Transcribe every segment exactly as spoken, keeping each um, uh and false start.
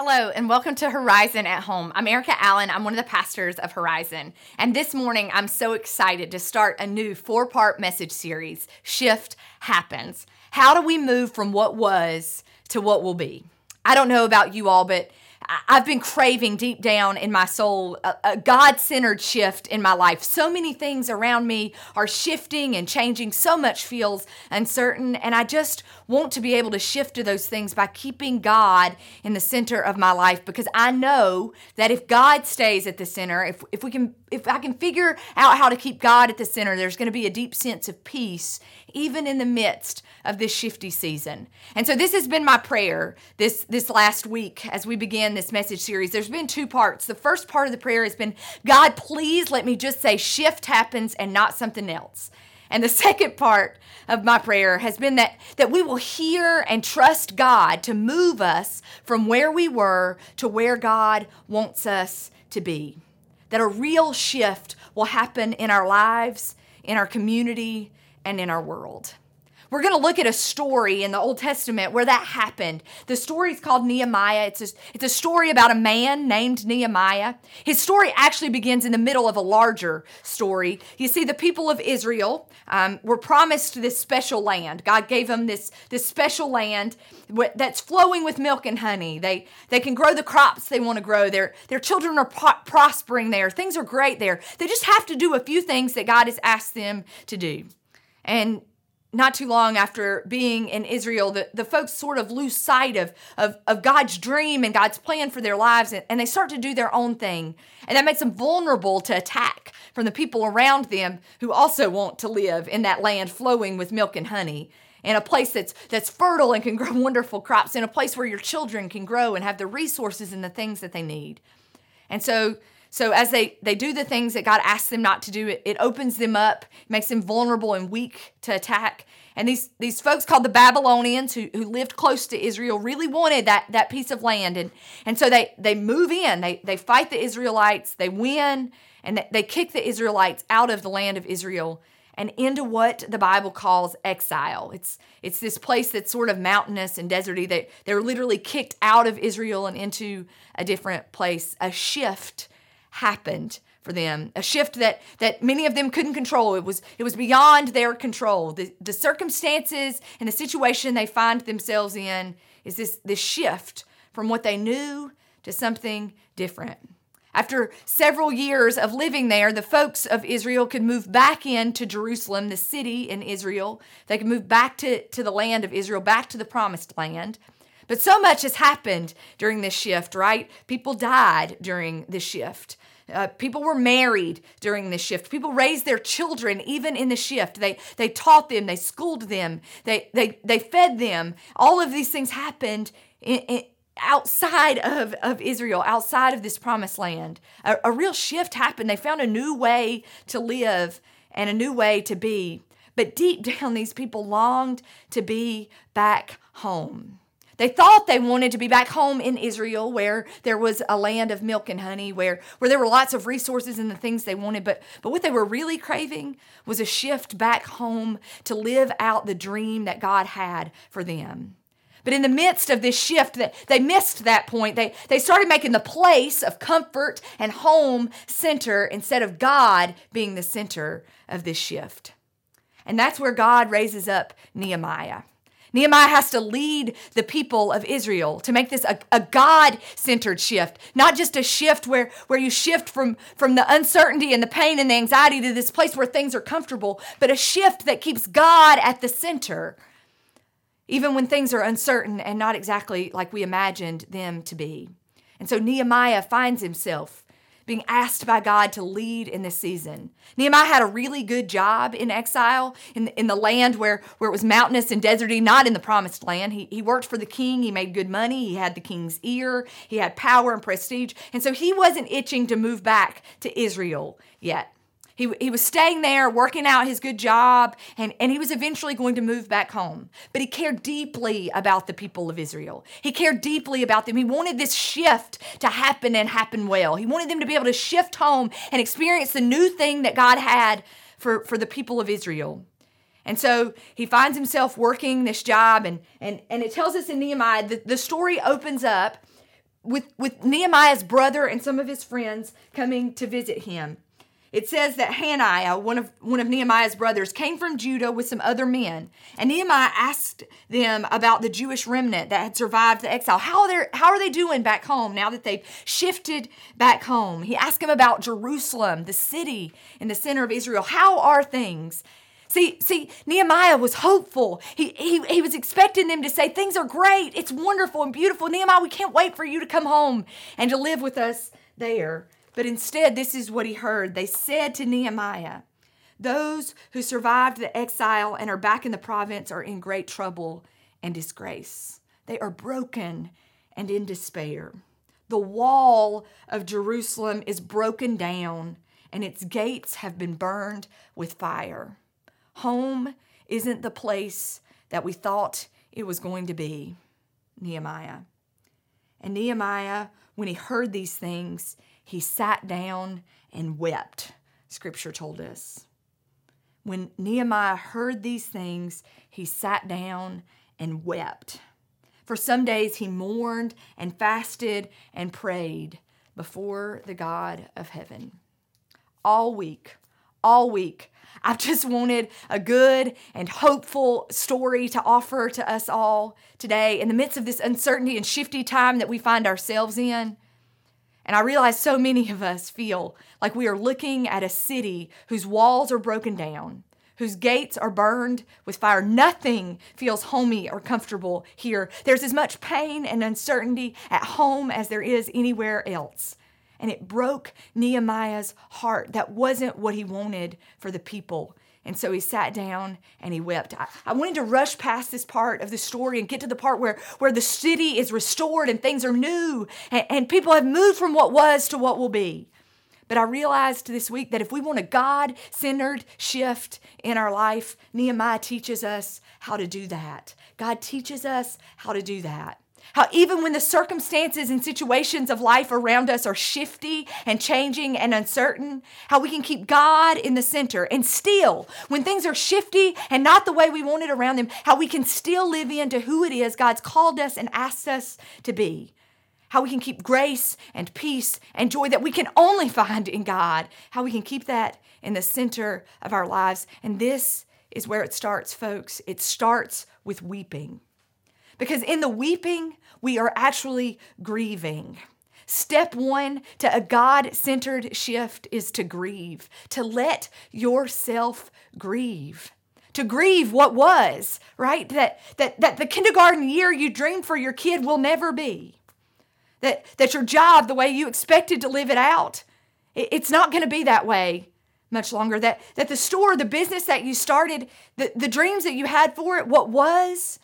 Hello, and welcome to Horizon at Home. I'm Erica Allen. I'm one of the pastors of Horizon. And this morning, I'm so excited to start a new four-part message series, Shift Happens. How do we move from what was to what will be? I don't know about you all, but I've been craving deep down in my soul a, a God-centered shift in my life. So many things around me are shifting and changing. So much feels uncertain, and I just want to be able to shift to those things by keeping God in the center of my life, because I know that if God stays at the center, if if we can, if I can figure out how to keep God at the center, there's going to be a deep sense of peace, even in the midst of this shifty season. And so this has been my prayer this this last week as we begin this message series. There's been two parts. The first part of the prayer has been, God, please let me just say shift happens and not something else. And the second part of my prayer has been that, that we will hear and trust God to move us from where we were to where God wants us to be. That a real shift will happen in our lives, in our community, and in our world. We're going to look at a story in the Old Testament where that happened. The story is called Nehemiah. It's a, it's a story about a man named Nehemiah. His story actually begins in the middle of a larger story. You see, the people of Israel um, were promised this special land. God gave them this, this special land that's flowing with milk and honey. They they can grow the crops they want to grow. Their, their children are pro- prospering there. Things are great there. They just have to do a few things that God has asked them to do. And not too long after being in Israel, the, the folks sort of lose sight of, of, of God's dream and God's plan for their lives, and, and they start to do their own thing. And that makes them vulnerable to attack from the people around them who also want to live in that land flowing with milk and honey, in a place that's that's fertile and can grow wonderful crops, in a place where your children can grow and have the resources and the things that they need. And so So as they, they do the things that God asks them not to do, it, it opens them up, makes them vulnerable and weak to attack. And these, these folks called the Babylonians who, who lived close to Israel really wanted that, that piece of land. And, and so they, they move in, they, they fight the Israelites, they win, and they kick the Israelites out of the land of Israel and into what the Bible calls exile. It's it's this place that's sort of mountainous and deserty. They, they're literally kicked out of Israel and into a different place. A shift happened for them, a shift that that many of them couldn't control. It was it was beyond their control. The, the circumstances and the situation they find themselves in is this, this shift from what they knew to something different. After several years of living there, the folks of Israel could move back into Jerusalem, the city in Israel. They could move back to, to the land of Israel, back to the promised land. But so much has happened during this shift, right? People died during this shift. Uh, people were married during this shift. People raised their children even in the shift. They they taught them. They schooled them. They they they fed them. All of these things happened in, in, outside of, of Israel, outside of this promised land. A, a real shift happened. They found a new way to live and a new way to be. But deep down, these people longed to be back home. They thought they wanted to be back home in Israel, where there was a land of milk and honey, where, where there were lots of resources and the things they wanted. But, but what they were really craving was a shift back home to live out the dream that God had for them. But in the midst of this shift, that they missed that point. They, they started making the place of comfort and home center instead of God being the center of this shift. And that's where God raises up Nehemiah. Nehemiah has to lead the people of Israel to make this a, a God-centered shift, not just a shift where, where you shift from, from the uncertainty and the pain and the anxiety to this place where things are comfortable, but a shift that keeps God at the center, even when things are uncertain and not exactly like we imagined them to be. And so Nehemiah finds himself being asked by God to lead in this season. Nehemiah had a really good job in exile, in, in the land where, where it was mountainous and deserty, not in the promised land. He, he worked for the king. He made good money. He had the king's ear. He had power and prestige. And so he wasn't itching to move back to Israel yet. He, he was staying there, working out his good job, and, and he was eventually going to move back home. But he cared deeply about the people of Israel. He cared deeply about them. He wanted this shift to happen and happen well. He wanted them to be able to shift home and experience the new thing that God had for, for the people of Israel. And so he finds himself working this job, and, and, and it tells us in Nehemiah that the story opens up with, with Nehemiah's brother and some of his friends coming to visit him. It says that Hananiah, one of one of Nehemiah's brothers, came from Judah with some other men. And Nehemiah asked them about the Jewish remnant that had survived the exile. How are they, how are they doing back home now that they've shifted back home? He asked them about Jerusalem, the city in the center of Israel. How are things? See, see, Nehemiah was hopeful. He, he he was expecting them to say, things are great. It's wonderful and beautiful. Nehemiah, we can't wait for you to come home and to live with us there. But instead, this is what he heard. They said to Nehemiah, those who survived the exile and are back in the province are in great trouble and disgrace. They are broken and in despair. The wall of Jerusalem is broken down and its gates have been burned with fire. Home isn't the place that we thought it was going to be, Nehemiah. And Nehemiah, when he heard these things, he sat down and wept, Scripture told us. When Nehemiah heard these things, he sat down and wept. For some days he mourned and fasted and prayed before the God of heaven. All week, all week, I've just wanted a good and hopeful story to offer to us all today in the midst of this uncertainty and shifty time that we find ourselves in. And I realize so many of us feel like we are looking at a city whose walls are broken down, whose gates are burned with fire. Nothing feels homey or comfortable here. There's as much pain and uncertainty at home as there is anywhere else. And it broke Nehemiah's heart. That wasn't what he wanted for the people. And so he sat down and he wept. I, I wanted to rush past this part of the story and get to the part where, where the city is restored and things are new and, and people have moved from what was to what will be. But I realized this week that if we want a God-centered shift in our life, Nehemiah teaches us how to do that. God teaches us how to do that. How even when the circumstances and situations of life around us are shifty and changing and uncertain, how we can keep God in the center. And still, when things are shifty and not the way we want it around them, how we can still live into who it is God's called us and asked us to be. How we can keep grace and peace and joy that we can only find in God. How we can keep that in the center of our lives. And this is where it starts, folks. It starts with weeping. Because in the weeping, we are actually grieving. Step one to a God-centered shift is to grieve, to let yourself grieve, to grieve what was, right? That that that the kindergarten year you dreamed for your kid will never be. That, that your job, the way you expected to live it out, it, it's not going to be that way much longer. That, that the store, the business that you started, the, the dreams that you had for it, what was,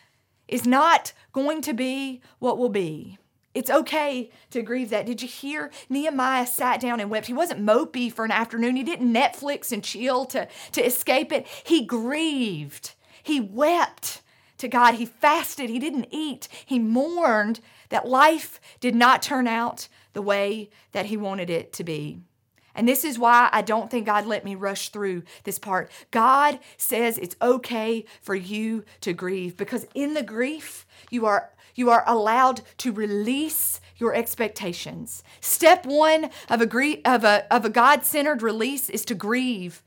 is not going to be what will be. It's okay to grieve that. Did you hear? Nehemiah sat down and wept. He wasn't mopey for an afternoon. He didn't Netflix and chill to, to escape it. He grieved. He wept to God. He fasted. He didn't eat. He mourned that life did not turn out the way that he wanted it to be. And this is why I don't think God let me rush through this part. God says it's okay for you to grieve because in the grief, you are you are allowed to release your expectations. Step one of a gr- of a of a God-centered release is to grieve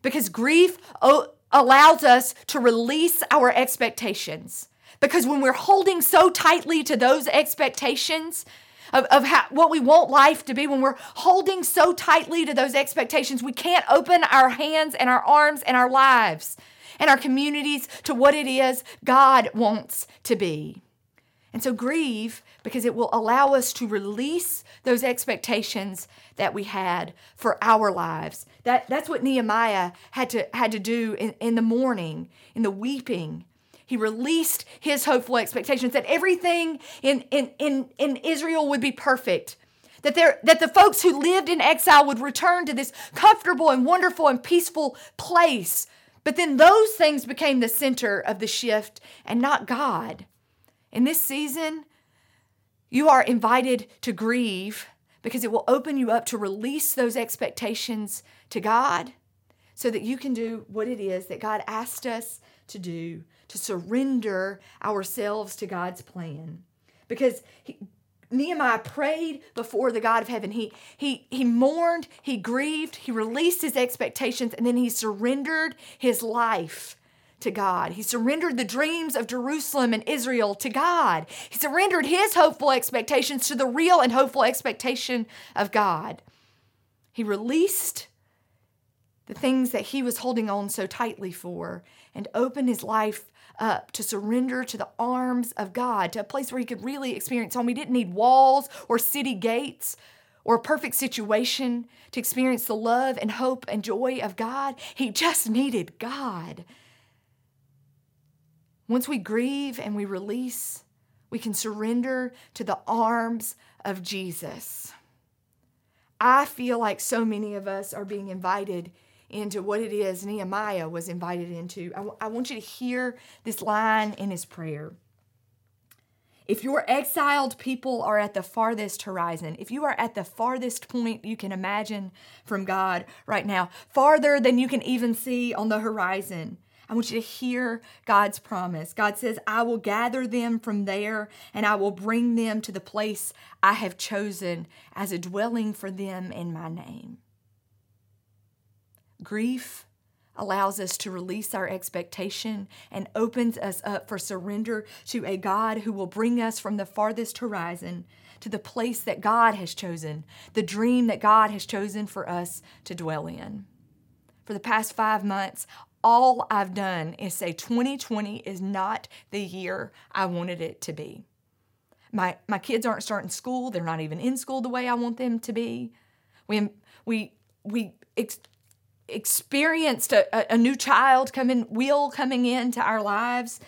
because grief o- allows us to release our expectations. Because when we're holding so tightly to those expectations, of, of how, what we want life to be, when we're holding so tightly to those expectations, we can't open our hands and our arms and our lives and our communities to what it is God wants to be. And so grieve because it will allow us to release those expectations that we had for our lives. That, that's what Nehemiah had to, had to do in, in the mourning, in the weeping. He released his hopeful expectations that everything in, in, in, in Israel would be perfect, that there that the folks who lived in exile would return to this comfortable and wonderful and peaceful place. But then those things became the center of the shift and not God. In this season, you are invited to grieve because it will open you up to release those expectations to God so that you can do what it is that God asked us to do, to surrender ourselves to God's plan. Because he, Nehemiah prayed before the God of heaven. He, he, he mourned, he grieved, he released his expectations, and then he surrendered his life to God. He surrendered the dreams of Jerusalem and Israel to God. He surrendered his hopeful expectations to the real and hopeful expectation of God. He released the things that he was holding on so tightly for and opened his life up to surrender to the arms of God, to a place where he could really experience home. He didn't need walls or city gates or a perfect situation to experience the love and hope and joy of God. He just needed God. Once we grieve and we release, we can surrender to the arms of Jesus. I feel like so many of us are being invited into what it is Nehemiah was invited into. I, w- I want you to hear this line in his prayer. If your exiled people are at the farthest horizon, if you are at the farthest point you can imagine from God right now, farther than you can even see on the horizon, I want you to hear God's promise. God says, I will gather them from there and I will bring them to the place I have chosen as a dwelling for them in my name. Grief allows us to release our expectation and opens us up for surrender to a God who will bring us from the farthest horizon to the place that God has chosen, the dream that God has chosen for us to dwell in. For the past five months, all I've done is say twenty twenty is not the year I wanted it to be. My my kids aren't starting school. They're not even in school the way I want them to be. We, we, we ex- experienced a, a new child coming, Will coming into our lives,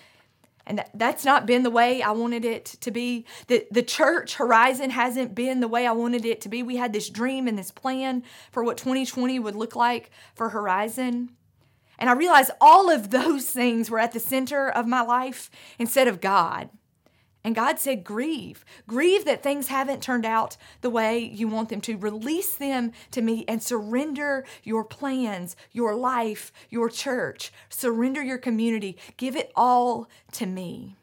and that, that's not been the way I wanted it to be. The, the church horizon hasn't been the way I wanted it to be. We had this dream and this plan for what twenty twenty would look like for Horizon. And I realized all of those things were at the center of my life instead of God. And God said, grieve. Grieve that things haven't turned out the way you want them to. Release them to me and surrender your plans, your life, your church. Surrender your community. Give it all to me.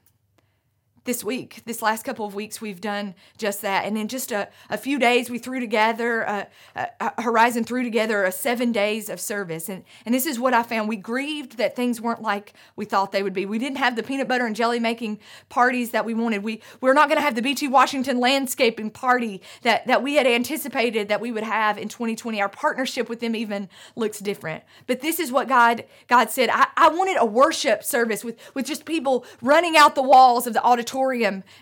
This week, this last couple of weeks, we've done just that. And in just a, a few days, we threw together, a, a Horizon threw together a seven days of service. And, and this is what I found. We grieved that things weren't like we thought they would be. We didn't have the peanut butter and jelly making parties that we wanted. We, we're not going to have the B T Washington landscaping party that, that we had anticipated that we would have in twenty twenty. Our partnership with them even looks different. But this is what God, God said. I, I wanted a worship service with, with just people running out the walls of the auditorium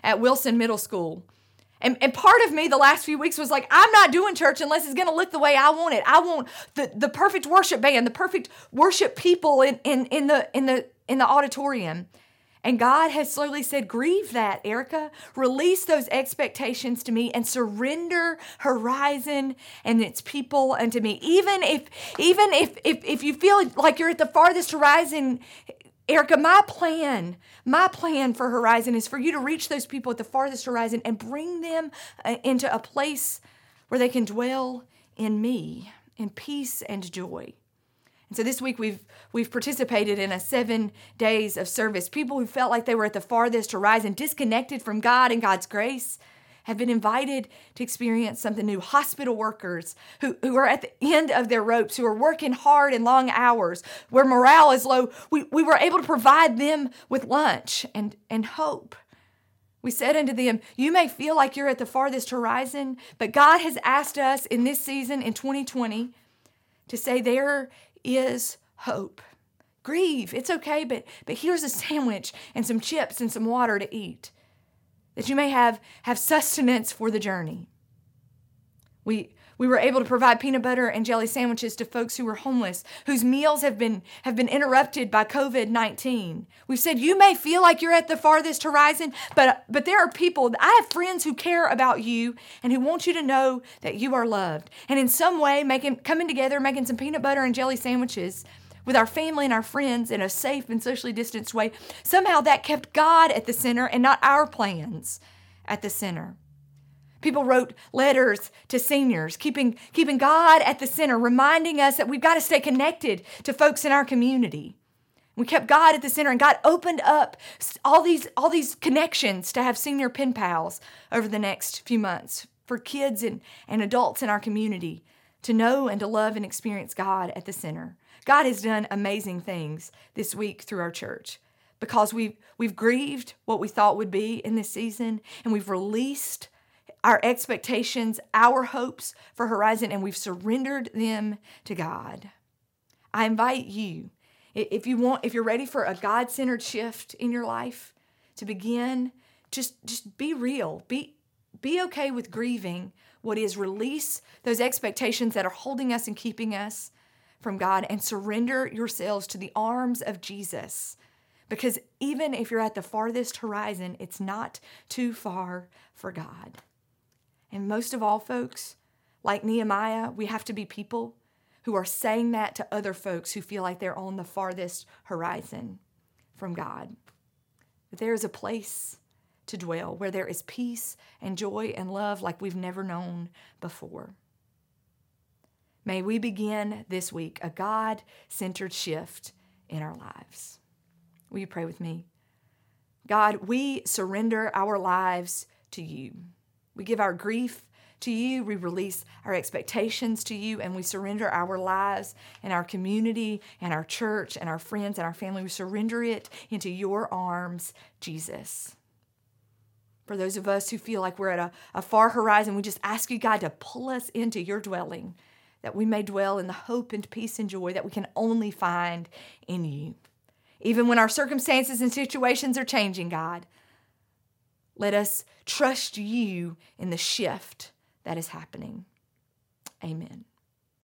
at Wilson Middle School. And, and part of me the last few weeks was like, I'm not doing church unless it's going to look the way I want it. I want the, the perfect worship band, the perfect worship people in, in, in, the, in, the, in the auditorium. And God has slowly said, grieve that, Erica. Release those expectations to me and surrender Horizon and its people unto me. Even if, even if, if, if you feel like you're at the farthest horizon, Erica, my plan, my plan for Horizon is for you to reach those people at the farthest horizon and bring them into a place where they can dwell in me, in peace and joy. And so this week we've we've participated in a seven days of service. People who felt like they were at the farthest horizon, disconnected from God and God's grace, have been invited to experience something new. Hospital workers who, who are at the end of their ropes, who are working hard and long hours, where morale is low, we, we were able to provide them with lunch and, and hope. We said unto them, you may feel like you're at the farthest horizon, but God has asked us in this season, in twenty twenty, to say there is hope. Grieve, it's okay, but, but here's a sandwich and some chips and some water to eat, that you may have, have sustenance for the journey. We, we were able to provide peanut butter and jelly sandwiches to folks who were homeless, whose meals have been, have been interrupted by covid nineteen. We've said, you may feel like you're at the farthest horizon, but, but there are people, I have friends who care about you and who want you to know that you are loved. And in some way, making coming together, making some peanut butter and jelly sandwiches with our family and our friends in a safe and socially distanced way, somehow that kept God at the center and not our plans at the center. People wrote letters to seniors, keeping, keeping God at the center, reminding us that we've got to stay connected to folks in our community. We kept God at the center, and God opened up all these all these connections to have senior pen pals over the next few months for kids and, and adults in our community to know and to love and experience God at the center. God has done amazing things this week through our church because we've, we've grieved what we thought would be in this season, and we've released our expectations, our hopes for Horizon, and we've surrendered them to God. I invite you, if you want, if you're ready for a God-centered shift in your life to begin, just, just be real. Be, be okay with grieving what is. Release those expectations that are holding us and keeping us from God, and surrender yourselves to the arms of Jesus. Because even if you're at the farthest horizon, it's not too far for God. And most of all, folks, like Nehemiah, we have to be people who are saying that to other folks who feel like they're on the farthest horizon from God. But there is a place to dwell where there is peace and joy and love like we've never known before. May we begin this week a God-centered shift in our lives. Will you pray with me? God, we surrender our lives to you. We give our grief to you, we release our expectations to you, and we surrender our lives and our community and our church and our friends and our family. We surrender it into your arms, Jesus. For those of us who feel like we're at a, a far horizon, we just ask you, God, to pull us into your dwelling, that we may dwell in the hope and peace and joy that we can only find in you. Even when our circumstances and situations are changing, God, let us trust you in the shift that is happening. Amen.